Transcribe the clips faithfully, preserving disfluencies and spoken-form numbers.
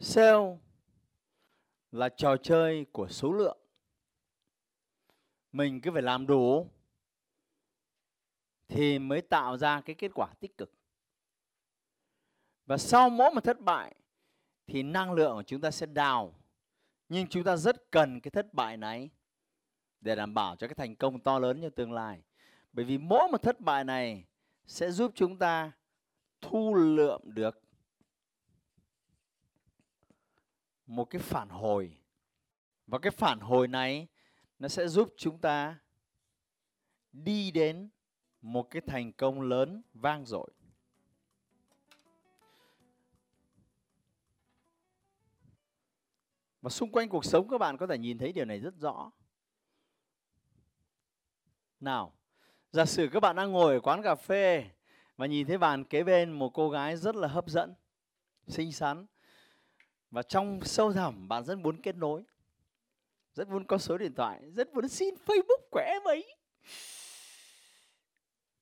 sale là trò chơi của số lượng. Mình cứ phải làm đủ thì mới tạo ra cái kết quả tích cực. Và sau mỗi một thất bại thì năng lượng của chúng ta sẽ down. Nhưng chúng ta rất cần cái thất bại này để đảm bảo cho cái thành công to lớn trong tương lai. Bởi vì mỗi một thất bại này sẽ giúp chúng ta thu lượm được một cái phản hồi. Và cái phản hồi này nó sẽ giúp chúng ta đi đến một cái thành công lớn vang dội. Và xung quanh cuộc sống các bạn có thể nhìn thấy điều này rất rõ. Nào, giả sử các bạn đang ngồi ở quán cà phê và nhìn thấy bàn kế bên một cô gái rất là hấp dẫn, xinh xắn. Và trong sâu thẳm bạn rất muốn kết nối, rất muốn có số điện thoại, rất muốn xin Facebook của em ấy.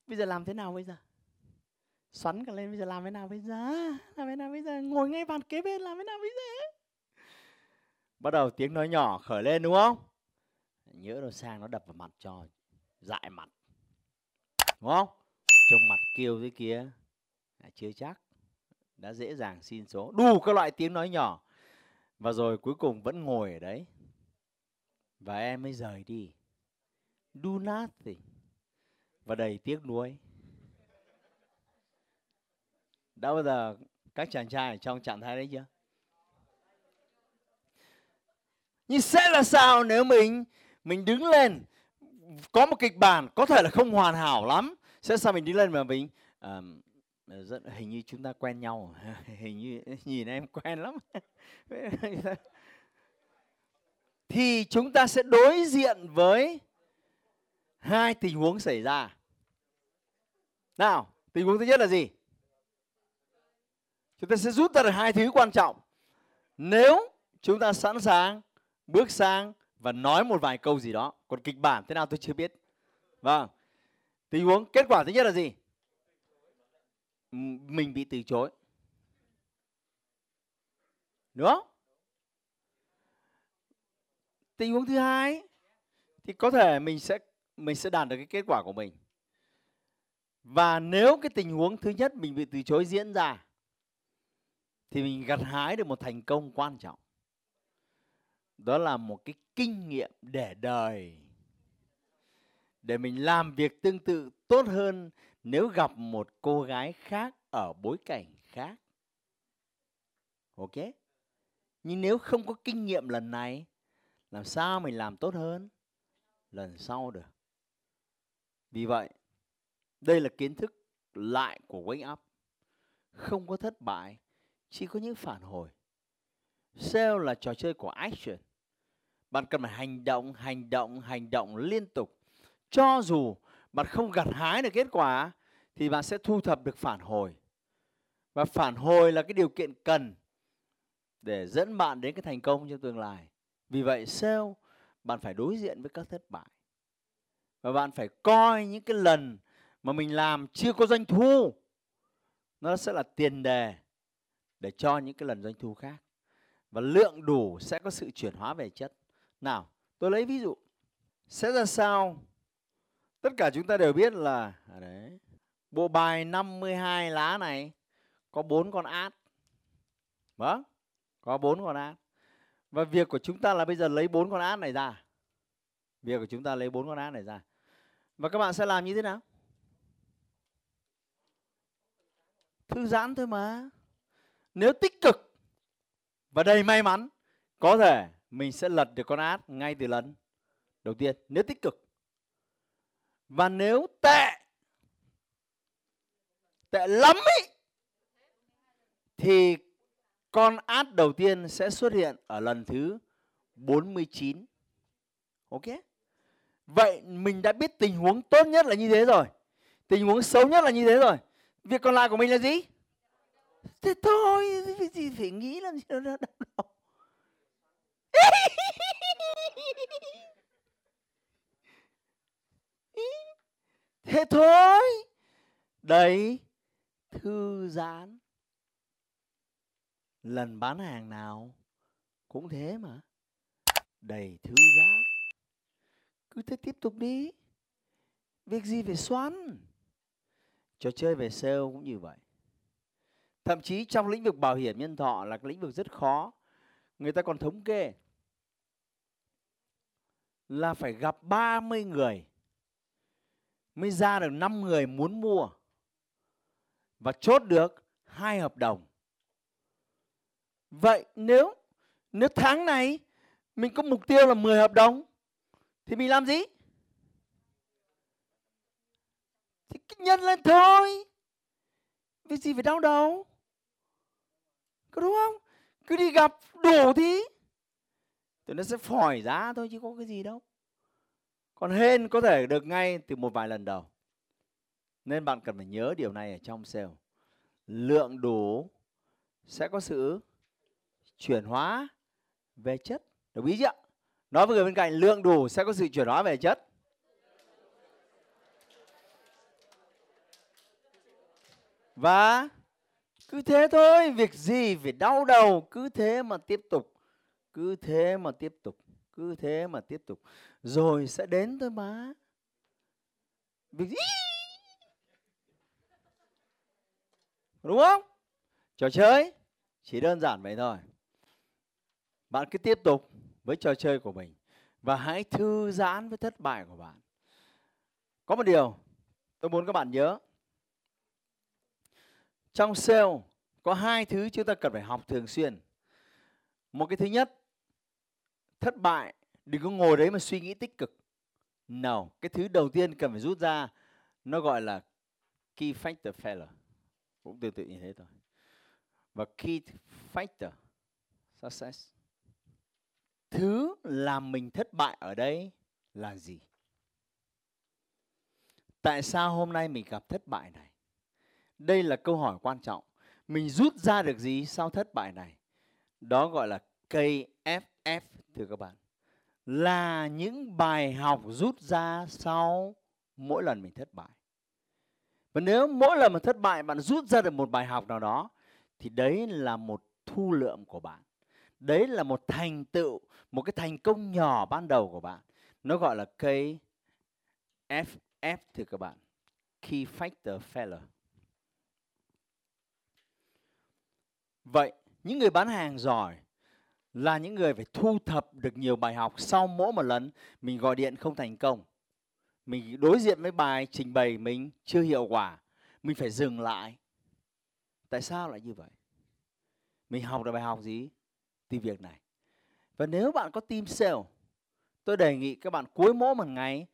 Bây giờ làm thế nào bây giờ? Xoắn cả lên, bây giờ làm thế nào bây giờ? Làm thế nào bây giờ? Ngồi ngay bàn kế bên, làm thế nào bây giờ? Bắt đầu tiếng nói nhỏ khởi lên đúng không? Nhỡ đâu sang nó đập vào mặt cho dại mặt, đúng không? Trông mặt kêu thế kia, chưa chắc đã dễ dàng xin số. Đủ các loại tiếng nói nhỏ. Và rồi cuối cùng vẫn ngồi ở đấy. Và em mới rời đi. Do nothing. Và đầy tiếc nuối. Đã bao giờ các chàng trai trong trạng thái đấy chưa? Nhưng sẽ là sao nếu mình Mình đứng lên? Có một kịch bản có thể là không hoàn hảo lắm. Sẽ sao mình đứng lên mà mình um, rất, hình như chúng ta quen nhau, hình như nhìn em quen lắm. Thì chúng ta sẽ đối diện với hai tình huống xảy ra. Nào, tình huống thứ nhất là gì? Chúng ta sẽ rút ra được hai thứ quan trọng. Nếu chúng ta sẵn sàng bước sang và nói một vài câu gì đó, còn kịch bản thế nào tôi chưa biết. Vâng. Tình huống kết quả thứ nhất là gì? Mình bị từ chối. Đúng không? Tình huống thứ hai thì có thể mình sẽ mình sẽ đạt được cái kết quả của mình. Và nếu cái tình huống thứ nhất mình bị từ chối diễn ra thì mình gặt hái được một thành công quan trọng. Đó là một cái kinh nghiệm để đời, để mình làm việc tương tự tốt hơn nếu gặp một cô gái khác ở bối cảnh khác. Ok? Nhưng nếu không có kinh nghiệm lần này, làm sao mình làm tốt hơn lần sau được? Vì vậy, đây là kiến thức lại của Wake Up. Không có thất bại, chỉ có những phản hồi. Sale là trò chơi của action. Bạn cần phải hành động, hành động, hành động liên tục. Cho dù bạn không gặt hái được kết quả thì bạn sẽ thu thập được phản hồi. Và phản hồi là cái điều kiện cần để dẫn bạn đến cái thành công trong tương lai. Vì vậy sale, bạn phải đối diện với các thất bại. Và bạn phải coi những cái lần mà mình làm chưa có doanh thu, nó sẽ là tiền đề để cho những cái lần doanh thu khác. Và lượng đủ sẽ có sự chuyển hóa về chất. Nào, tôi lấy ví dụ. Sẽ ra sao? Tất cả chúng ta đều biết là đấy, bộ bài năm mươi hai lá này có bốn con át. Vâng, có bốn con át. Và việc của chúng ta là bây giờ lấy bốn con át này ra. Việc của chúng ta lấy bốn con át này ra. Và các bạn sẽ làm như thế nào? Thư giãn thôi mà. Nếu tích cực và đầy may mắn, có thể mình sẽ lật được con át ngay từ lần đầu tiên. Nếu tích cực. Và nếu tệ, tệ lắm ý, thì con át đầu tiên sẽ xuất hiện ở lần thứ bốn mươi chín. Ok. Vậy mình đã biết tình huống tốt nhất là như thế rồi. Tình huống xấu nhất là như thế rồi. Việc còn lại của mình là gì? Thế thôi, gì phải nghĩ làm gì đâu. Thế thôi. Đấy, thư giãn. Lần bán hàng nào cũng thế mà. Đầy thư giãn. Cứ thế tiếp tục đi. Việc gì phải xoắn. Trò chơi về sale cũng như vậy. Thậm chí trong lĩnh vực bảo hiểm nhân thọ là cái lĩnh vực rất khó. Người ta còn thống kê là phải gặp ba mươi người mới ra được năm người muốn mua và chốt được hai hợp đồng. Vậy nếu nếu tháng này mình có mục tiêu là mười hợp đồng thì mình làm gì? Thì nhân lên thôi. Vì gì phải đau đầu? Có đúng không? Cứ đi gặp đủ thì thì nó sẽ phòi giá thôi chứ có cái gì đâu. Còn hên có thể được ngay từ một vài lần đầu. Nên bạn cần phải nhớ điều này ở trong sale. Lượng đủ sẽ có sự chuyển hóa về chất. Đồng ý chưa? Nói với người bên cạnh, lượng đủ sẽ có sự chuyển hóa về chất. Và cứ thế thôi, việc gì phải đau đầu, cứ thế mà tiếp tục, cứ thế mà tiếp tục, cứ thế mà tiếp tục. Rồi sẽ đến thôi mà. Việc gì? Đúng không? Trò chơi chỉ đơn giản vậy thôi. Bạn cứ tiếp tục với trò chơi của mình và hãy thư giãn với thất bại của bạn. Có một điều tôi muốn các bạn nhớ. Trong sale có hai thứ chúng ta cần phải học thường xuyên. Một cái thứ nhất, thất bại đừng có ngồi đấy mà suy nghĩ tích cực. No, cái thứ đầu tiên cần phải rút ra nó gọi là key factor failure. Cũng tương tự như thế thôi. Và key factor success. Thứ làm mình thất bại ở đây là gì? Tại sao hôm nay mình gặp thất bại này? Đây là câu hỏi quan trọng. Mình rút ra được gì sau thất bại này? Đó gọi là K F F, thưa các bạn. Là những bài học rút ra sau mỗi lần mình thất bại. Và nếu mỗi lần mà thất bại bạn rút ra được một bài học nào đó, thì đấy là một thu lượm của bạn. Đấy là một thành tựu, một cái thành công nhỏ ban đầu của bạn. Nó gọi là K F F, thưa các bạn. Key Factor Failure. Vậy, những người bán hàng giỏi là những người phải thu thập được nhiều bài học sau mỗi một lần mình gọi điện không thành công. Mình đối diện với bài trình bày mình chưa hiệu quả. Mình phải dừng lại. Tại sao lại như vậy? Mình học được bài học gì từ việc này? Và nếu bạn có team sale, tôi đề nghị các bạn cuối mỗi một ngày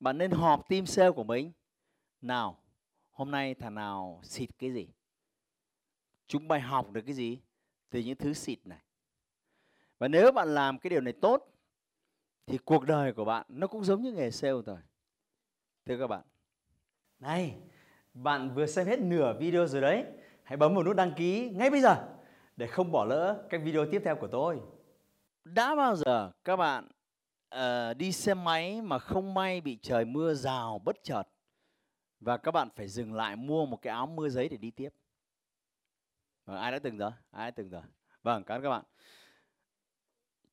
bạn nên họp team sale của mình. Nào, hôm nay thằng nào xịt cái gì? Chúng mày học được cái gì từ những thứ xịt này? Và nếu bạn làm cái điều này tốt thì cuộc đời của bạn nó cũng giống như nghề sale thôi. Thưa các bạn. Này, bạn vừa xem hết nửa video rồi đấy. Hãy bấm vào nút đăng ký ngay bây giờ để không bỏ lỡ các video tiếp theo của tôi. Đã bao giờ các bạn uh, đi xe máy mà không may bị trời mưa rào bất chợt và các bạn phải dừng lại mua một cái áo mưa giấy để đi tiếp? Vâng, ai đã từng rồi? Ai đã từng rồi? Vâng, cảm ơn các bạn.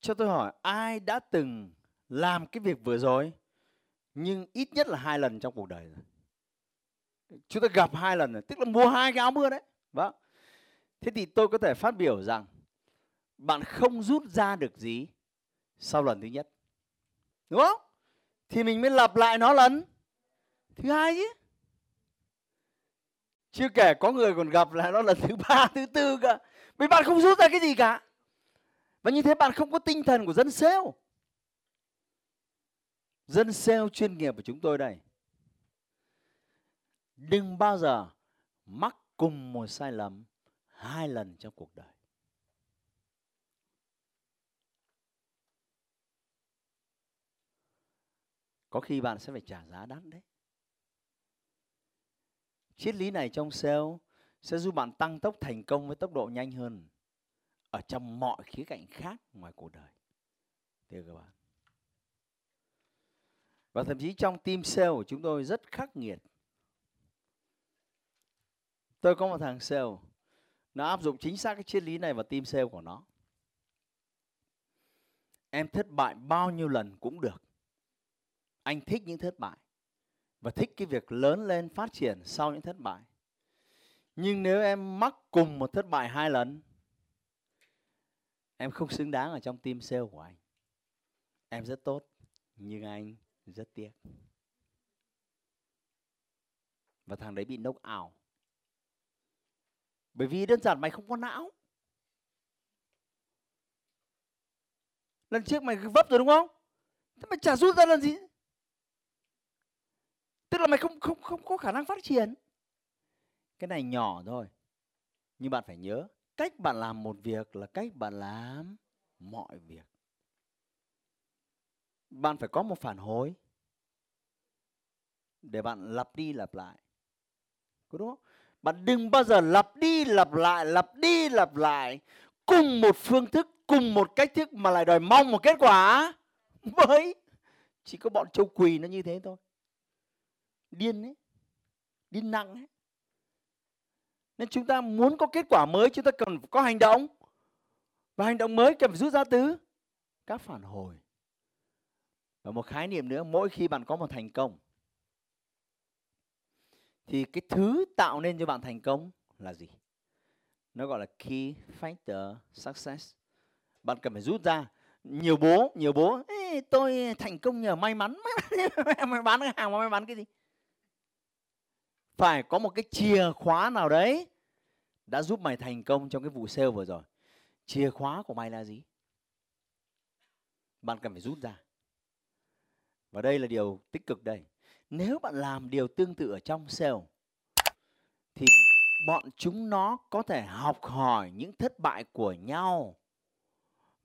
Cho tôi hỏi, ai đã từng làm cái việc vừa rồi nhưng ít nhất là hai lần trong cuộc đời rồi? Chúng ta gặp hai lần rồi, tức là mua hai cái áo mưa đấy. Vâng. Thế thì tôi có thể phát biểu rằng bạn không rút ra được gì sau lần thứ nhất. Đúng không? Thì mình mới lặp lại nó lần thứ hai chứ. Chưa kể có người còn gặp là nó lần thứ ba, thứ tư cả. Vì bạn không rút ra cái gì cả. Và như thế bạn không có tinh thần của dân sale. Dân sale chuyên nghiệp của chúng tôi đây. Đừng bao giờ mắc cùng một sai lầm hai lần trong cuộc đời. có khi bạn sẽ phải trả giá đắt đấy. Triết lý này trong sale sẽ giúp bạn tăng tốc thành công với tốc độ nhanh hơn ở trong mọi khía cạnh khác ngoài cuộc đời. Thưa các bạn. Và thậm chí trong team sale của chúng tôi rất khắc nghiệt. Tôi có một thằng sale, nó áp dụng chính xác cái triết lý này vào team sale của nó. Em thất bại bao nhiêu lần cũng được. Anh thích những thất bại và thích cái việc lớn lên phát triển sau những thất bại. Nhưng nếu em mắc cùng một thất bại hai lần, em không xứng đáng ở trong team sale của anh. Em rất tốt, nhưng anh rất tiếc. Và thằng đấy bị knock out. Bởi vì đơn giản mày không có não. Lần trước mày vấp rồi đúng không? Thế mày chả rút ra lần gì. Tức là mày không, không, không có khả năng phát triển. Cái này nhỏ thôi. Nhưng bạn phải nhớ, cách bạn làm một việc là cách bạn làm mọi việc. Bạn phải có một phản hồi để bạn lặp đi lặp lại. Có đúng không? Bạn đừng bao giờ lặp đi lặp lại, lặp đi lặp lại cùng một phương thức, cùng một cách thức mà lại đòi mong một kết quả mới. Chỉ có bọn châu quỳ nó như thế thôi. Điên ấy, điên nặng ấy. Nên chúng ta muốn có kết quả mới, chúng ta cần có hành động. Và hành động mới cần phải rút ra từ các phản hồi. Và một khái niệm nữa, mỗi khi bạn có một thành công, thì cái thứ tạo nên cho bạn thành công là gì? Nó gọi là key factor success. Bạn cần phải rút ra. Nhiều bố, nhiều bố, ê, tôi thành công nhờ may mắn. Mày bán cái hàng mà may mắn cái gì? Phải có một cái chìa khóa nào đấy đã giúp mày thành công trong cái vụ sale vừa rồi. Chìa khóa của mày là gì? Bạn cần phải rút ra. Và đây là điều tích cực đây. Nếu bạn làm điều tương tự ở trong sale, thì bọn chúng nó có thể học hỏi những thất bại của nhau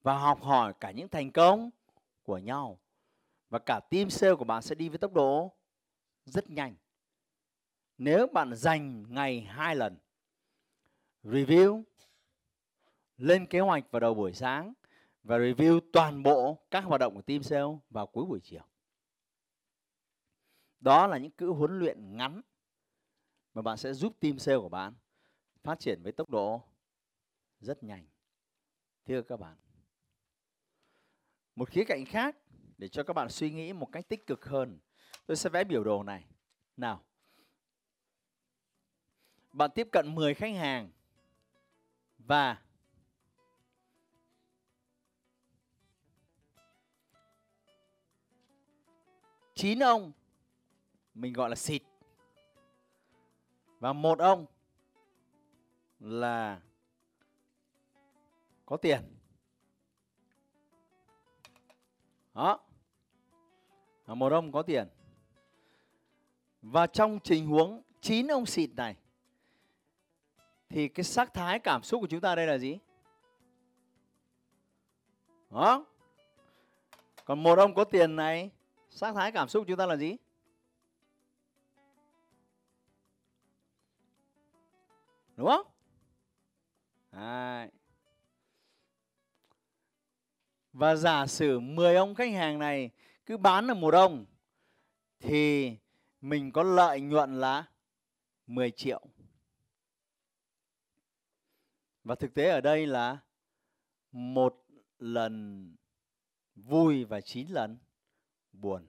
và học hỏi cả những thành công của nhau. Và cả team sale của bạn sẽ đi với tốc độ rất nhanh. Nếu bạn dành ngày hai lần review, lên kế hoạch vào đầu buổi sáng và review toàn bộ các hoạt động của team sale vào cuối buổi chiều. Đó là những cữ huấn luyện ngắn mà bạn sẽ giúp team sale của bạn phát triển với tốc độ rất nhanh. Thưa các bạn, một khía cạnh khác để cho các bạn suy nghĩ một cách tích cực hơn, tôi sẽ vẽ biểu đồ này. Nào, bạn tiếp cận mười khách hàng và chín ông mình gọi là xịt và một ông là có tiền. Đó, một ông có tiền. Và trong tình huống chín ông xịt này thì cái sắc thái cảm xúc của chúng ta đây là gì? Đó. Còn một ông có tiền này, sắc thái cảm xúc của chúng ta là gì? Đúng không? Đấy. Và giả sử mười ông khách hàng này cứ bán được một ông thì mình có lợi nhuận là mười triệu. Và thực tế ở đây là một lần vui và chín lần buồn.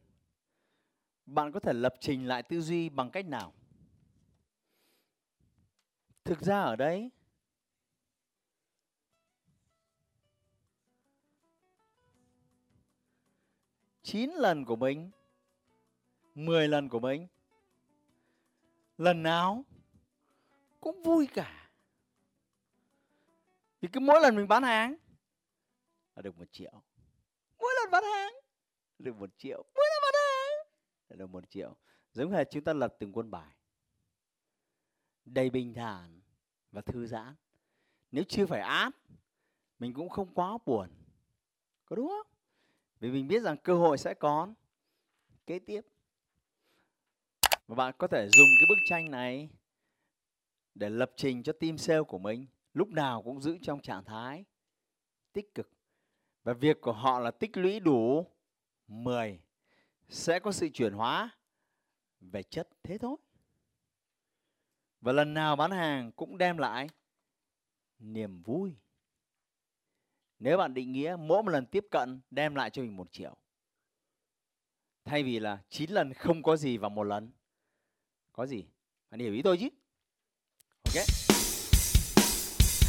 Bạn có thể lập trình lại tư duy bằng cách nào? Thực ra ở đấy, chín lần của mình, mười lần của mình, lần nào cũng vui cả. Vì cứ mỗi lần mình bán hàng là được một triệu. Mỗi lần bán hàng được một triệu. Mỗi lần bán hàng là được một triệu. Giống hệt chúng ta lật từng quân bài. Đầy bình thản và thư giãn. Nếu chưa phải áp, mình cũng không quá buồn. Có đúng không? Vì mình biết rằng cơ hội sẽ còn, kế tiếp. Và bạn có thể dùng cái bức tranh này để lập trình cho team sale của mình lúc nào cũng giữ trong trạng thái tích cực. Và việc của họ là tích lũy đủ mười sẽ có sự chuyển hóa về chất, thế thôi. Và lần nào bán hàng cũng đem lại niềm vui. Nếu bạn định nghĩa mỗi một lần tiếp cận đem lại cho mình một triệu, thay vì là chín lần không có gì và một lần có gì. Bạn hiểu ý tôi chứ? Ok.